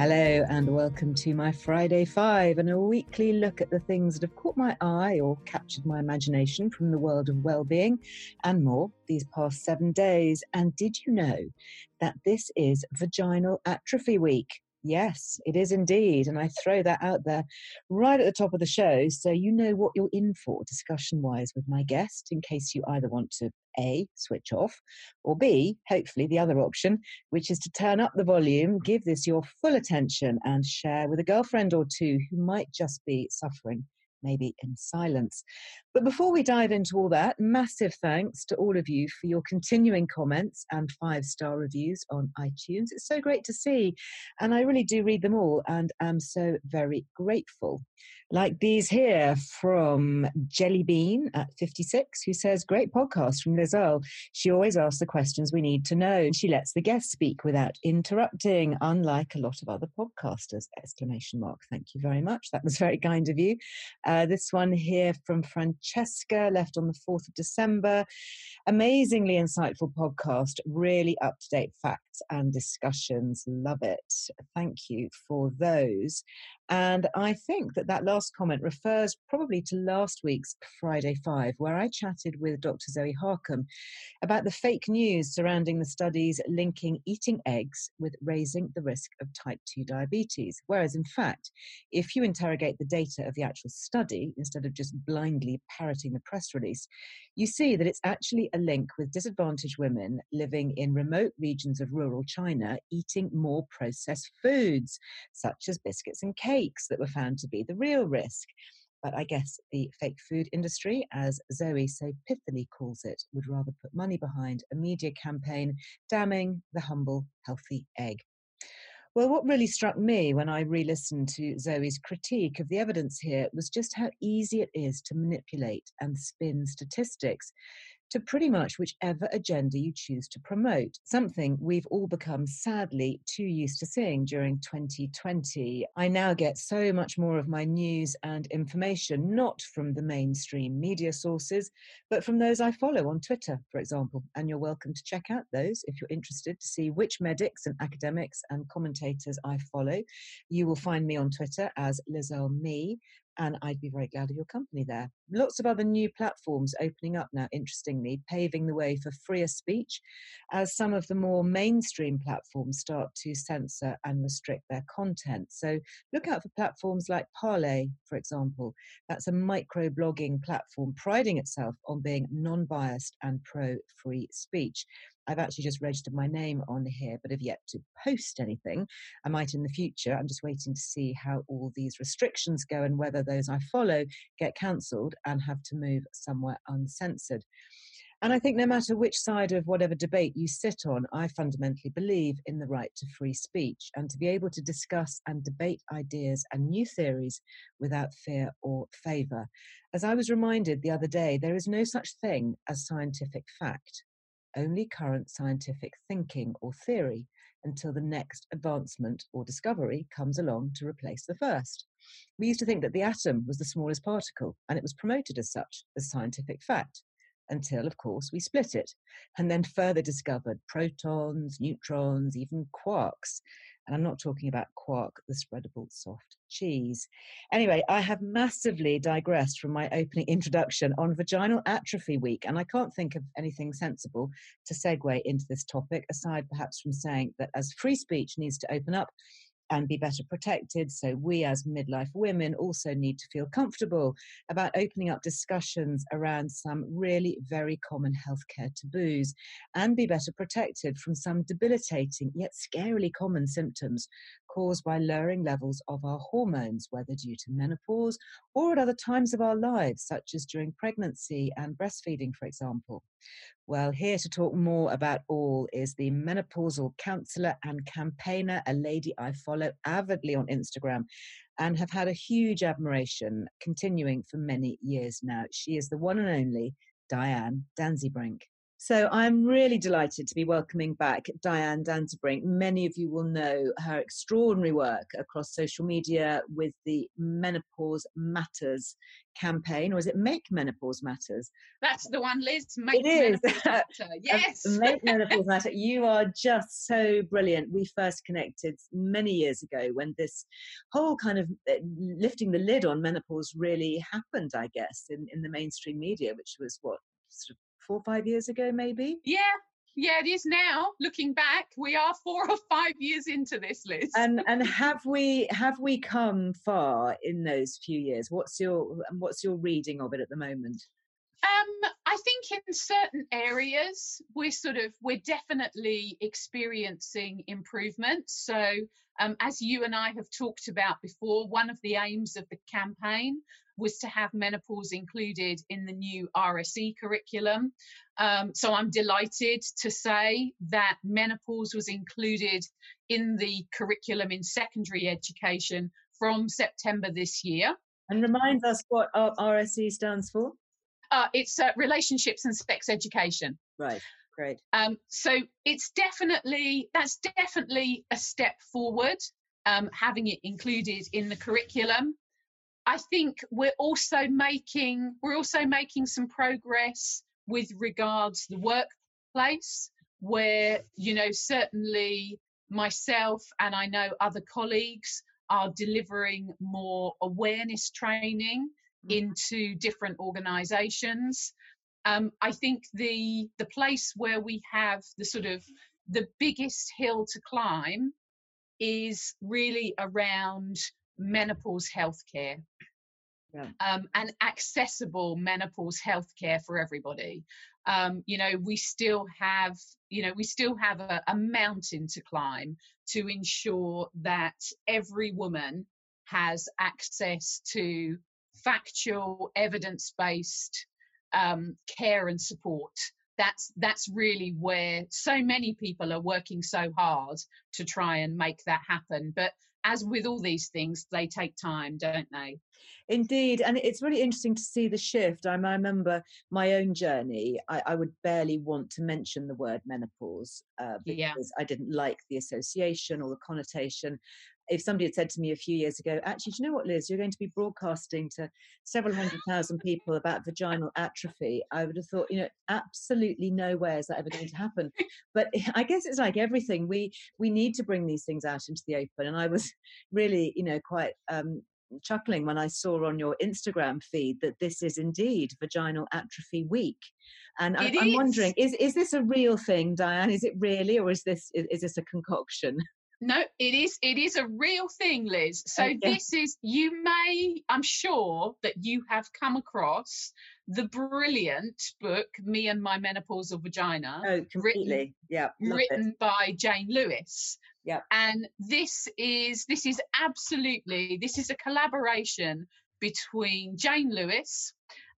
Hello and welcome to my Friday Five, and a weekly look at the things that have caught my eye or captured my imagination from the world of well-being and more these past 7 days. And did you know that this is Vaginal Atrophy Week? Yes, it is indeed. And I throw that out there right at the top of the show so you know what you're in for discussion-wise with my guest, in case you either want to A, switch off, or B, hopefully the other option, which is to turn up the volume, give this your full attention and share with a girlfriend or two who might just be suffering, maybe in silence. But before we dive into all that, massive thanks to all of you for your continuing comments and 5-star reviews on iTunes. It's so great to see, and I really do read them all and am so very grateful. Like these here from Jellybean at 56, who says, great podcast from Liz Earle. She always asks the questions we need to know, and she lets the guests speak without interrupting, unlike a lot of other podcasters! Thank you very much. That was very kind of you. This one here from Francesca, left on the 4th of December. Amazingly insightful podcast, really up-to-date facts and discussions. Love it. Thank you for those. And I think that last comment refers probably to last week's Friday Five, where I chatted with Dr. Zoe Harcombe about the fake news surrounding the studies linking eating eggs with raising the risk of type 2 diabetes. Whereas, in fact, if you interrogate the data of the actual study, instead of just blindly parroting the press release, you see that it's actually a link with disadvantaged women living in remote regions of rural China eating more processed foods, such as biscuits and cakes, that were found to be the real risk. But I guess the fake food industry, as Zoe so pithily calls it, would rather put money behind a media campaign damning the humble, healthy egg. Well, what really struck me when I re-listened to Zoe's critique of the evidence here was just how easy it is to manipulate and spin statistics to pretty much whichever agenda you choose to promote, something we've all become sadly too used to seeing during 2020. I now get so much more of my news and information, not from the mainstream media sources, but from those I follow on Twitter, for example. And you're welcome to check out those if you're interested to see which medics and academics and commentators I follow. You will find me on Twitter as Lizelle Mee, and I'd be very glad of your company there. Lots of other new platforms opening up now, interestingly, paving the way for freer speech as some of the more mainstream platforms start to censor and restrict their content. So look out for platforms like Parlay, for example. That's a micro-blogging platform priding itself on being non-biased and pro-free speech. I've actually just registered my name on here, but have yet to post anything. I might in the future. I'm just waiting to see how all these restrictions go and whether those I follow get cancelled and have to move somewhere uncensored. And I think no matter which side of whatever debate you sit on, I fundamentally believe in the right to free speech and to be able to discuss and debate ideas and new theories without fear or favour. As I was reminded the other day, there is no such thing as scientific fact, only current scientific thinking or theory until the next advancement or discovery comes along to replace the first. We used to think that the atom was the smallest particle, and it was promoted as such, as scientific fact, until, of course, we split it, and then further discovered protons, neutrons, even quarks. And I'm not talking about quark, the spreadable soft cheese. Anyway, I have massively digressed from my opening introduction on Vaginal Atrophy Week, and I can't think of anything sensible to segue into this topic, aside perhaps from saying that as free speech needs to open up, and be better protected. So we as midlife women also need to feel comfortable about opening up discussions around some really very common healthcare taboos and be better protected from some debilitating yet scarily common symptoms caused by lowering levels of our hormones, whether due to menopause or at other times of our lives, such as during pregnancy and breastfeeding, for example. Well, here to talk more about all is the menopausal counsellor and campaigner, a lady I follow avidly on Instagram and have had a huge admiration continuing for many years now. She is the one and only Diane Danzebrink. So I'm really delighted to be welcoming back Diane Danzebrink. Many of you will know her extraordinary work across social media with the Menopause Matters campaign, or is it Make Menopause Matters? That's the one, Liz. Make Menopause Matter. Yes. Make Menopause Matter. You are just so brilliant. We first connected many years ago when this whole kind of lifting the lid on menopause really happened, I guess, in the mainstream media, which was what, sort of 4 or 5 years ago, maybe? Yeah, it is now. Looking back, we are 4 or 5 years into this, Liz. And have we come far in those few years? What's your reading of it at the moment? I think in certain areas we're definitely experiencing improvements. So as you and I have talked about before, one of the aims of the campaign was to have menopause included in the new RSE curriculum. So I'm delighted to say that menopause was included in the curriculum in secondary education from September this year. And remind us what RSE stands for. It's relationships and sex education. Right, great. So it's definitely a step forward, having it included in the curriculum. I think we're also making some progress with regards to the workplace, where certainly myself and I know other colleagues are delivering more awareness training into different organizations. I think the place where we have the biggest hill to climb is really around menopause healthcare. Yeah. And accessible menopause healthcare for everybody. We still have a mountain to climb to ensure that every woman has access to factual, evidence-based care and support. That's really where so many people are working so hard to try and make that happen. But as with all these things, they take time, don't they? Indeed. And it's really interesting to see the shift. I remember my own journey. I would barely want to mention the word menopause because I didn't like the association or the connotation. If somebody had said to me a few years ago, actually, do you know what, Liz, you're going to be broadcasting to several 100,000 people about vaginal atrophy, I would have thought, absolutely nowhere is that ever going to happen. But I guess it's like everything. We need to bring these things out into the open. And I was really, quite chuckling when I saw on your Instagram feed that this is indeed Vaginal Atrophy Week. And I'm wondering, is this a real thing, Diane? Is it really, or is this a concoction? No, it is a real thing, Liz. So okay. I'm sure that you have come across the brilliant book, Me and My Menopausal Vagina. Oh, completely. Written by Jane Lewis. Yeah. And this is a collaboration between Jane Lewis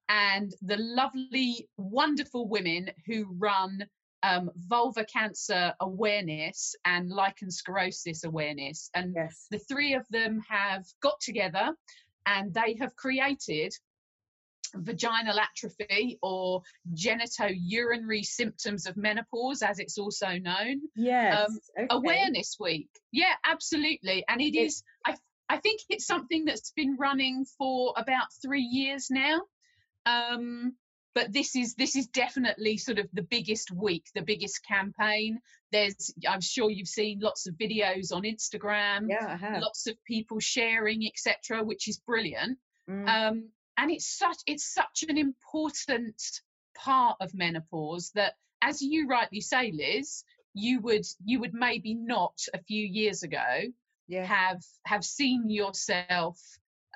and the lovely, wonderful women who run vulva cancer awareness and lichen sclerosis awareness, and yes, the three of them have got together and they have created vaginal atrophy, or genitourinary symptoms of menopause as it's also known, awareness week. Yeah, absolutely. And it is I think it's something that's been running for about 3 years now. But this is definitely the biggest week, the biggest campaign. I'm sure you've seen lots of videos on Instagram, I have. Lots of people sharing, etc., which is brilliant. And it's such an important part of menopause that, as you rightly say, Liz, you would maybe not a few years ago yeah. have seen yourself,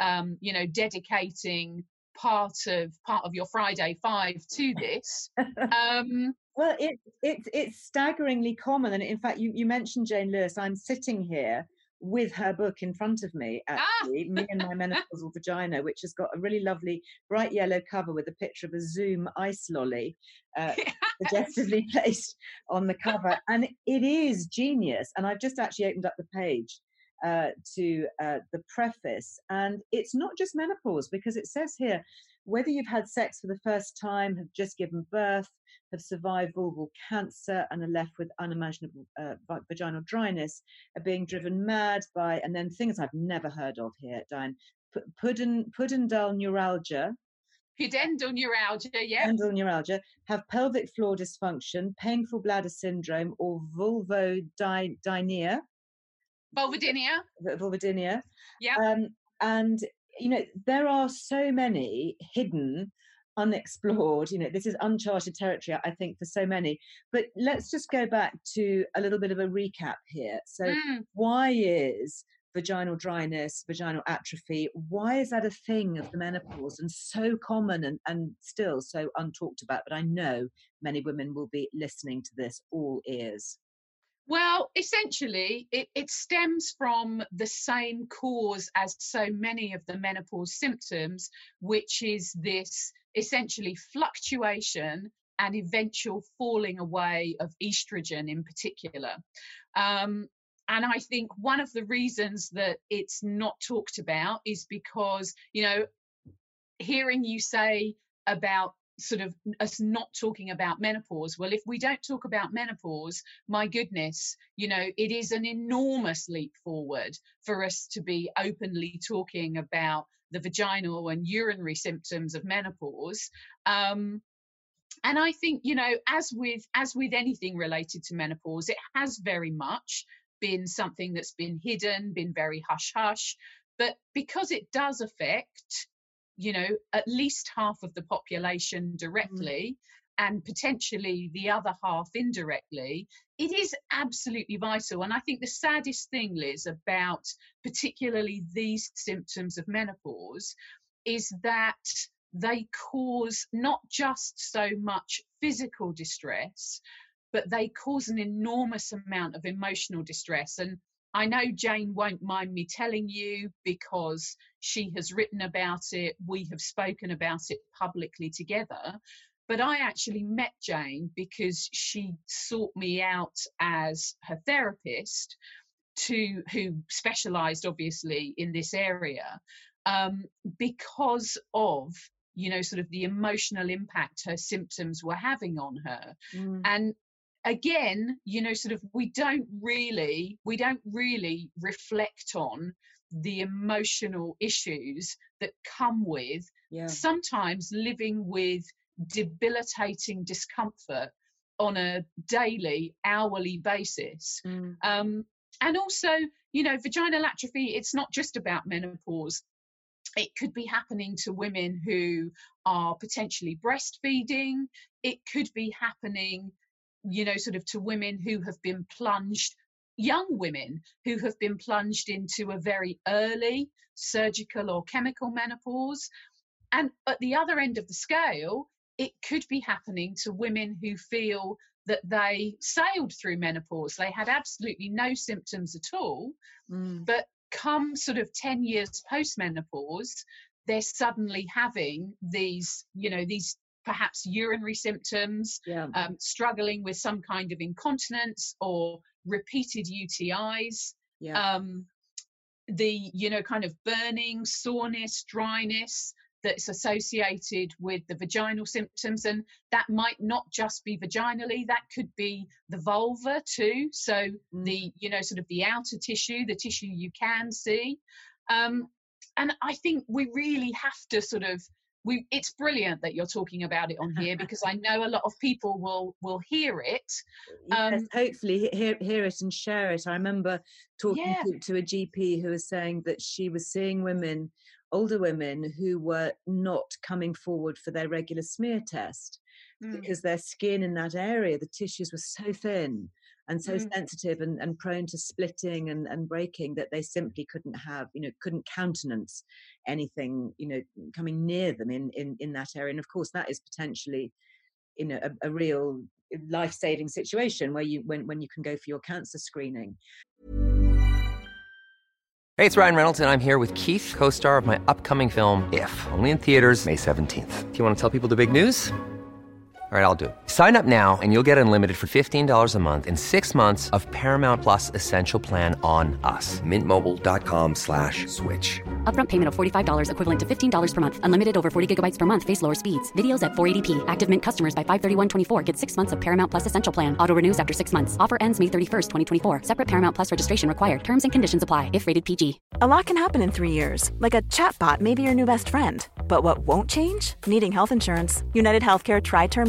dedicating part of your Friday Five to this. Well, it's staggeringly common, and in fact, you mentioned Jane Lewis. I'm sitting here with her book in front of me, actually, Me and My Menopausal Vagina, which has got a really lovely bright yellow cover with a picture of a Zoom ice lolly suggestively placed on the cover. And it is genius. And I've just actually opened up the page to the preface. And it's not just menopause, because it says here, whether you've had sex for the first time, have just given birth, have survived vulval cancer and are left with unimaginable vaginal dryness, are being driven mad by, and then things I've never heard of here, Diane, Pudendal neuralgia, yeah. Pudendal neuralgia, have pelvic floor dysfunction, painful bladder syndrome, or vulvodynia. Yeah. And, there are so many hidden, unexplored, this is uncharted territory, I think, for so many. But let's just go back to a little bit of a recap here. So why is vaginal dryness, vaginal atrophy, why is that a thing of the menopause and so common and still so untalked about? But I know many women will be listening to this all ears. Well, essentially, it stems from the same cause as so many of the menopause symptoms, which is this essentially fluctuation and eventual falling away of estrogen in particular. And I think one of the reasons that it's not talked about is because, hearing you say about sort of us not talking about menopause. Well, if we don't talk about menopause, my goodness, it is an enormous leap forward for us to be openly talking about the vaginal and urinary symptoms of menopause. And I think, as with anything related to menopause, it has very much been something that's been hidden, been very hush-hush. But because it does affect at least half of the population directly and potentially the other half indirectly, it is absolutely vital. And I think the saddest thing, Liz, about particularly these symptoms of menopause is that they cause not just so much physical distress, but they cause an enormous amount of emotional distress. And I know Jane won't mind me telling you because she has written about it. We have spoken about it publicly together. But I actually met Jane because she sought me out as her therapist, who specialised, obviously, in this area, because of, sort of the emotional impact her symptoms were having on her. And again, we don't really reflect on the emotional issues that come with sometimes living with debilitating discomfort on a daily, hourly basis. And also, vaginal atrophy, it's not just about menopause. It could be happening to women who are potentially breastfeeding. It could be happening to women who have been plunged, young women who have been plunged into a very early surgical or chemical menopause. And at the other end of the scale, it could be happening to women who feel that they sailed through menopause. They had absolutely no symptoms at all, but come sort of 10 years post-menopause, they're suddenly having these perhaps urinary symptoms, struggling with some kind of incontinence or repeated UTIs, the, kind of burning, soreness, dryness that's associated with the vaginal symptoms. And that might not just be vaginally, that could be the vulva too. So the, sort of the outer tissue, the tissue you can see. And I think we really have to it's brilliant that you're talking about it on here because I know a lot of people will hear it. Yes, hopefully hear it and share it. I remember talking to a GP who was saying that she was seeing women, older women, who were not coming forward for their regular smear test because their skin in that area, the tissues were so thin and so sensitive and prone to splitting and breaking that they simply couldn't have, couldn't countenance anything, coming near them in that area. And of course, that is potentially, a real life-saving situation where when you can go for your cancer screening. Hey, it's Ryan Reynolds, and I'm here with Keith, co-star of my upcoming film, If, only in theaters May 17th. Do you want to tell people the big news? All right, I'll do it. Sign up now and you'll get unlimited for $15 a month and 6 months of Paramount Plus Essential Plan on us. MintMobile.com/switch. Upfront payment of $45 equivalent to $15 per month. Unlimited over 40 gigabytes per month. Face lower speeds. Videos at 480p. Active Mint customers by 531.24 get 6 months of Paramount Plus Essential Plan. Auto renews after 6 months. Offer ends May 31st, 2024. Separate Paramount Plus registration required. Terms and conditions apply if rated PG. A lot can happen in 3 years. Like a chatbot may be your new best friend. But what won't change? Needing health insurance. United Healthcare Tri-Term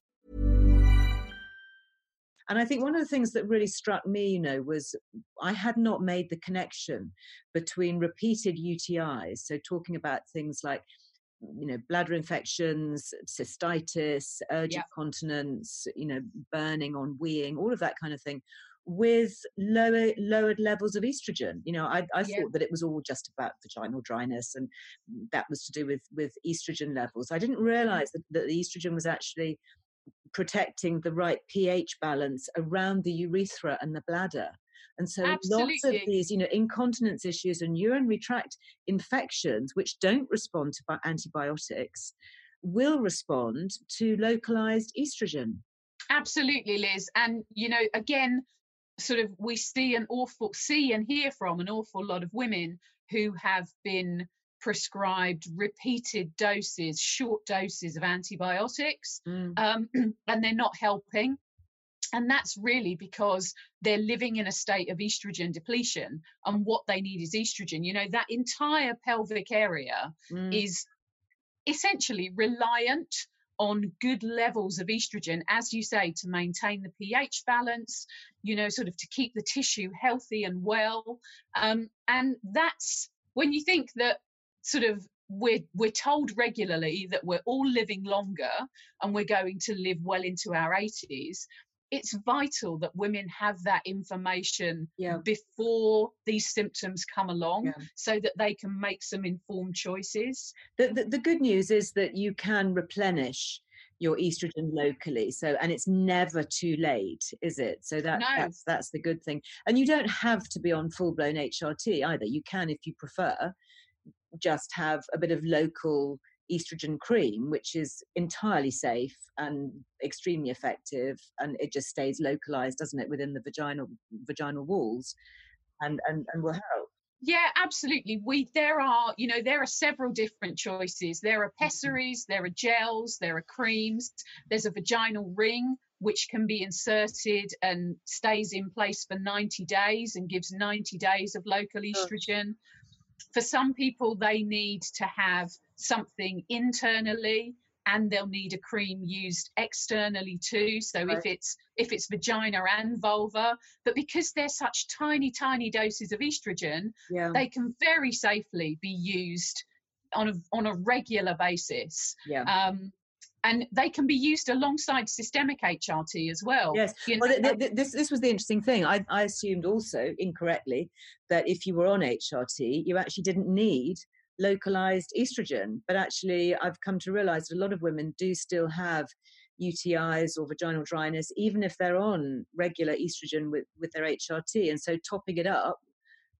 And I think one of the things that really struck me, was I had not made the connection between repeated UTIs. So talking about things like, bladder infections, cystitis, urge incontinence, burning on weeing, all of that kind of thing, with lowered levels of estrogen. I thought that it was all just about vaginal dryness, and that was to do with estrogen levels. I didn't realize that the estrogen was actually protecting the right pH balance around the urethra and the bladder. And so lots of these, incontinence issues and urinary tract infections, which don't respond to antibiotics, will respond to localized estrogen. Absolutely, Liz. And, again, sort of we see and hear from an awful lot of women who have been prescribed repeated doses, short doses of antibiotics, and they're not helping. And that's really because they're living in a state of estrogen depletion, and what they need is estrogen. That entire pelvic area is essentially reliant on good levels of estrogen, as you say, to maintain the pH balance, sort of to keep the tissue healthy and well. And that's when you think that sort of we're told regularly that we're all living longer and we're going to live well into our 80s. It's vital that women have that information before these symptoms come along so that they can make some informed choices. The good news is that you can replenish your estrogen locally. So, and it's never too late, is it? So that's the good thing. And you don't have to be on full-blown HRT either. You can, if you prefer, just have a bit of local estrogen cream, which is entirely safe and extremely effective, and it just stays localized, doesn't it, within the vaginal walls, and will help. Yeah, absolutely. There are several different choices. There are pessaries, there are gels, there are creams, there's a vaginal ring which can be inserted and stays in place for 90 days and gives 90 days of local estrogen. For some people, they need to have something internally, and they'll need a cream used externally too. So if it's vagina and vulva, but because they're such tiny, tiny doses of estrogen, they can very safely be used on a regular basis. And they can be used alongside systemic HRT as well. Yes. You know? Well, this was the interesting thing. I assumed also incorrectly that if you were on HRT, you actually didn't need localized estrogen. But actually, I've come to realize that a lot of women do still have UTIs or vaginal dryness, even if they're on regular estrogen with their HRT. And so topping it up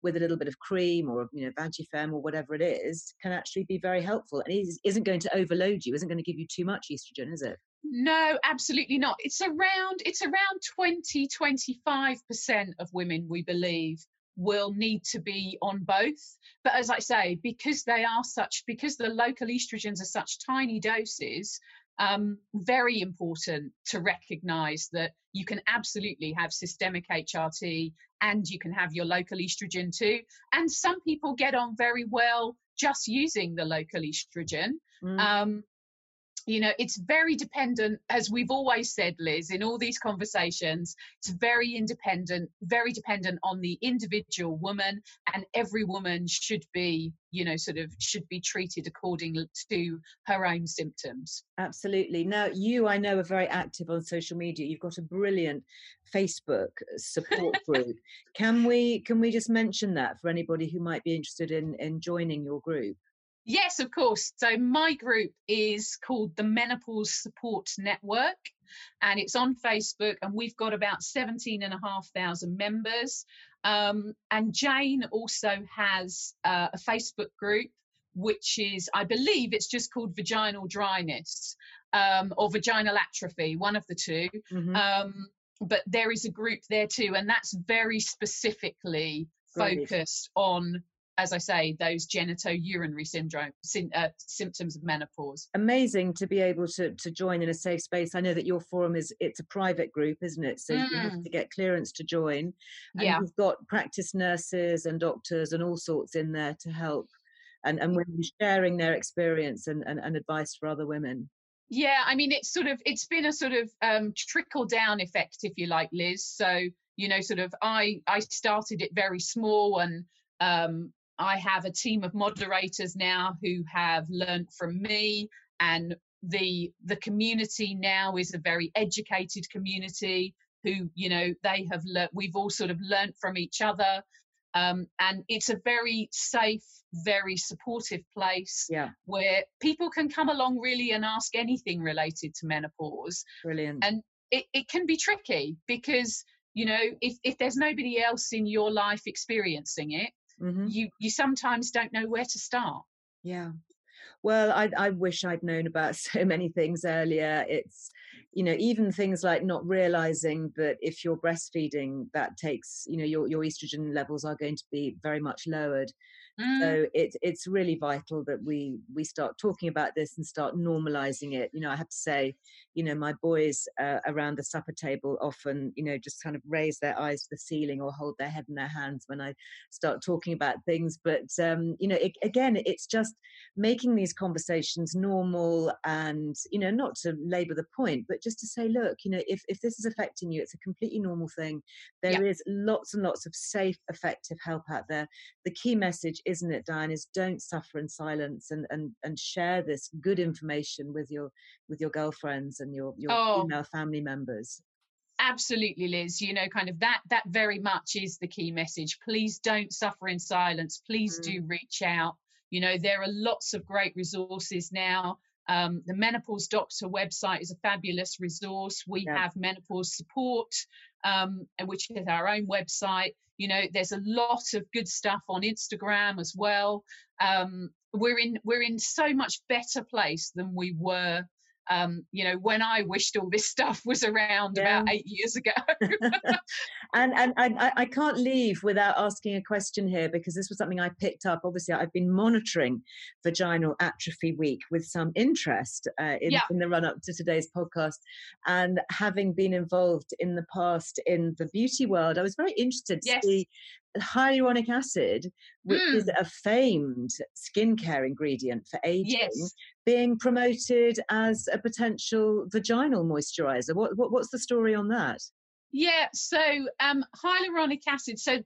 with a little bit of cream or, you know, Vagifem or whatever it is, can actually be very helpful. And it isn't going to overload you, isn't going to give you too much estrogen, is it? No, absolutely not. It's around 20, 25% of women, we believe, will need to be on both. But as I say, because the local estrogens are such tiny doses, very important to recognize that you can absolutely have systemic HRT and you can have your local estrogen too. And some people get on very well just using the local estrogen. You know, it's very dependent, as we've always said, Liz, in all these conversations, it's very dependent on the individual woman, and every woman should be treated according to her own symptoms. Absolutely. Now, you, I know, are very active on social media. You've got a brilliant Facebook support group. Can we just mention that for anybody who might be interested in joining your group? Yes, of course. So my group is called the Menopause Support Network, and it's on Facebook, and we've got about 17,500 members. And Jane also has a Facebook group, which is, I believe it's just called Vaginal Dryness or Vaginal Atrophy, one of the two. Mm-hmm. But there is a group there too, and that's very specifically focused on, as I say, those genitourinary symptoms of menopause. Amazing to be able to join in a safe space. I know that your forum it's a private group, isn't it? So you have to get clearance to join. And you've got practice nurses and doctors and all sorts in there to help and women sharing their experience and advice for other women. Yeah, I mean, it's been a sort of trickle down effect, if you like, Liz. So, you know, sort of I started it very small, and I have a team of moderators now who have learned from me, and the community now is a very educated community who, you know, they have learnt, we've all sort of learnt from each other. And it's a very safe, very supportive place where people can come along really and ask anything related to menopause. Brilliant. And it can be tricky because, you know, if there's nobody else in your life experiencing it, mm-hmm. You sometimes don't know where to start. Yeah. Well, I wish I'd known about so many things earlier. It's, you know, even things like not realizing that if you're breastfeeding, that takes, you know, your estrogen levels are going to be very much lowered. So it's really vital that we start talking about this and start normalizing it. You know, I have to say, you know, my boys around the supper table often, you know, just kind of raise their eyes to the ceiling or hold their head in their hands when I start talking about things. But, you know, it's just making these conversations normal and, you know, not to labor the point, but just to say, look, you know, if this is affecting you, it's a completely normal thing. There is lots and lots of safe, effective help out there. The key message, isn't it, Diane, is don't suffer in silence and share this good information with your girlfriends and your female family members. Absolutely, Liz. You know, kind of that very much is the key message. Please don't suffer in silence. Please do reach out. You know, there are lots of great resources now. The Menopause Doctor website is a fabulous resource. We have menopause support, which is our own website. You know, there's a lot of good stuff on Instagram as well. We're in so much better place than we were, you know, when I wished all this stuff was around about 8 years ago. And I can't leave without asking a question here, because this was something I picked up. Obviously, I've been monitoring Vaginal Atrophy Week with some interest in the run-up to today's podcast. And having been involved in the past in the beauty world, I was very interested to see hyaluronic acid, which is a famed skincare ingredient for aging, being promoted as a potential vaginal moisturizer. What's the story on that? Yeah, so hyaluronic acid. So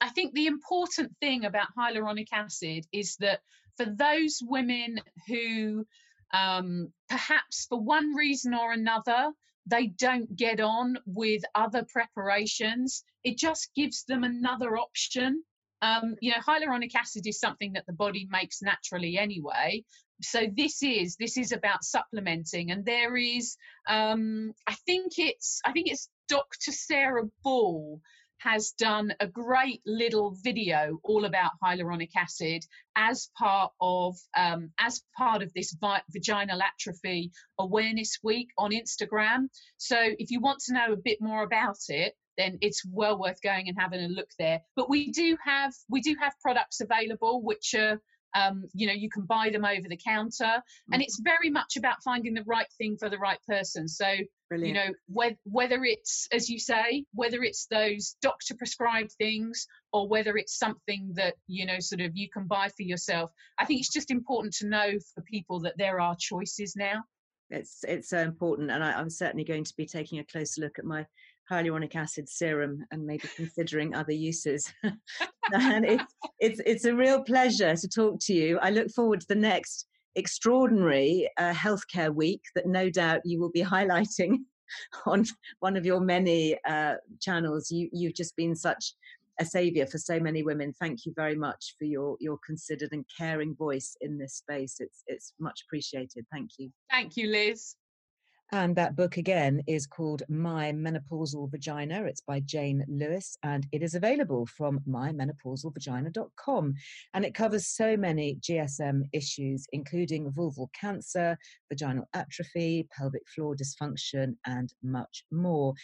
I think the important thing about hyaluronic acid is that for those women who Perhaps for one reason or another, they don't get on with other preparations. It just gives them another option. Hyaluronic acid is something that the body makes naturally anyway. So this is about supplementing. And there is, I think it's Dr. Sarah Ball has done a great little video all about hyaluronic acid as part of this vaginal atrophy awareness week on Instagram. So if you want to know a bit more about it, then it's well worth going and having a look there. But we do have products available which are, you can buy them over the counter. Mm-hmm. And it's very much about finding the right thing for the right person. So, brilliant. Whether it's, as you say, whether it's those doctor prescribed things or whether it's something that, you can buy for yourself, I think it's just important to know for people that there are choices now. It's so important. And I'm certainly going to be taking a closer look at my hyaluronic acid serum and maybe considering other uses. And it's a real pleasure to talk to you. I look forward to the next extraordinary healthcare week that no doubt you will be highlighting on one of your many channels. You've just been such a saviour for so many women. Thank you very much for your considered and caring voice in this space. It's much appreciated. Thank you. Thank you, Liz. And that book again is called My Menopausal Vagina. It's by Jane Lewis, and it is available from mymenopausalvagina.com. And it covers so many GSM issues, including vulval cancer, vaginal atrophy, pelvic floor dysfunction, and much more.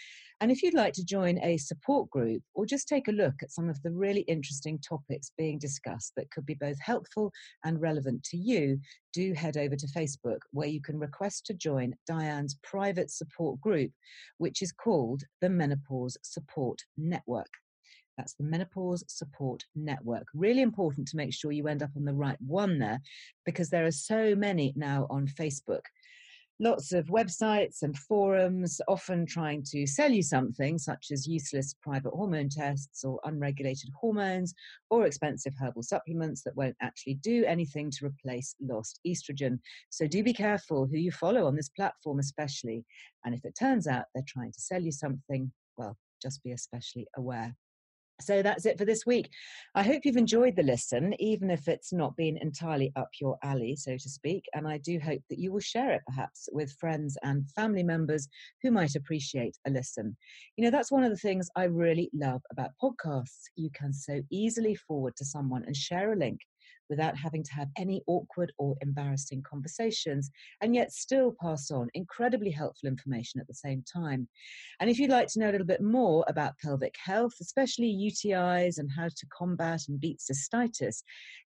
And if you'd like to join a support group or just take a look at some of the really interesting topics being discussed that could be both helpful and relevant to you, do head over to Facebook, where you can request to join Diane's private support group, which is called the Menopause Support Network. That's the Menopause Support Network. Really important to make sure you end up on the right one there, because there are so many now on Facebook. Lots of websites and forums, often trying to sell you something, such as useless private hormone tests or unregulated hormones or expensive herbal supplements that won't actually do anything to replace lost estrogen. So do be careful who you follow on this platform especially. And if it turns out they're trying to sell you something, well, just be especially aware. So that's it for this week. I hope you've enjoyed the listen, even if it's not been entirely up your alley, so to speak. And I do hope that you will share it perhaps with friends and family members who might appreciate a listen. That's one of the things I really love about podcasts. You can so easily forward to someone and share a link without having to have any awkward or embarrassing conversations, and yet still pass on incredibly helpful information at the same time. And if you'd like to know a little bit more about pelvic health, especially UTIs and how to combat and beat cystitis,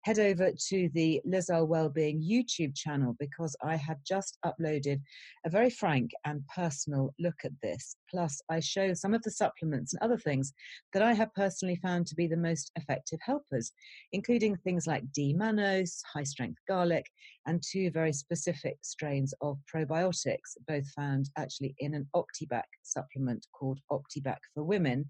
head over to the Liz Earle Wellbeing YouTube channel, because I have just uploaded a very frank and personal look at this. Plus, I show some of the supplements and other things that I have personally found to be the most effective helpers, including things like D-mannose, high-strength garlic, and two very specific strains of probiotics, both found actually in an Optibac supplement called Optibac for Women,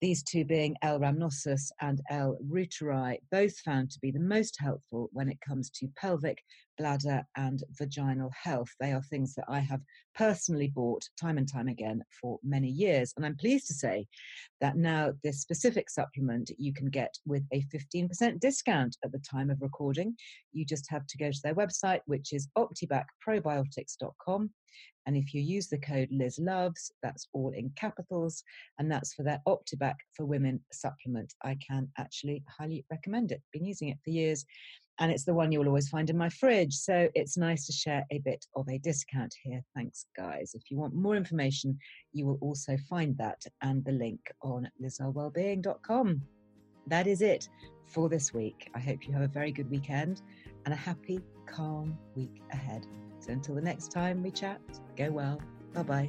these two being L. rhamnosus and L. rhamnosus, both found to be the most helpful when it comes to pelvic, bladder, and vaginal health. They are things that I have personally bought time and time again for many years. And I'm pleased to say that now this specific supplement you can get with a 15% discount at the time of recording. You just have to go to their website, which is optibacprobiotics.com. And if you use the code LizLoves, that's all in capitals, and that's for their Optibac for Women supplement. I can actually highly recommend it. Been using it for years, and it's the one you'll always find in my fridge. So it's nice to share a bit of a discount here. Thanks, guys. If you want more information, you will also find that and the link on lizellewellbeing.com. That is it for this week. I hope you have a very good weekend and a happy, calm week ahead. So until the next time we chat, go well. Bye-bye.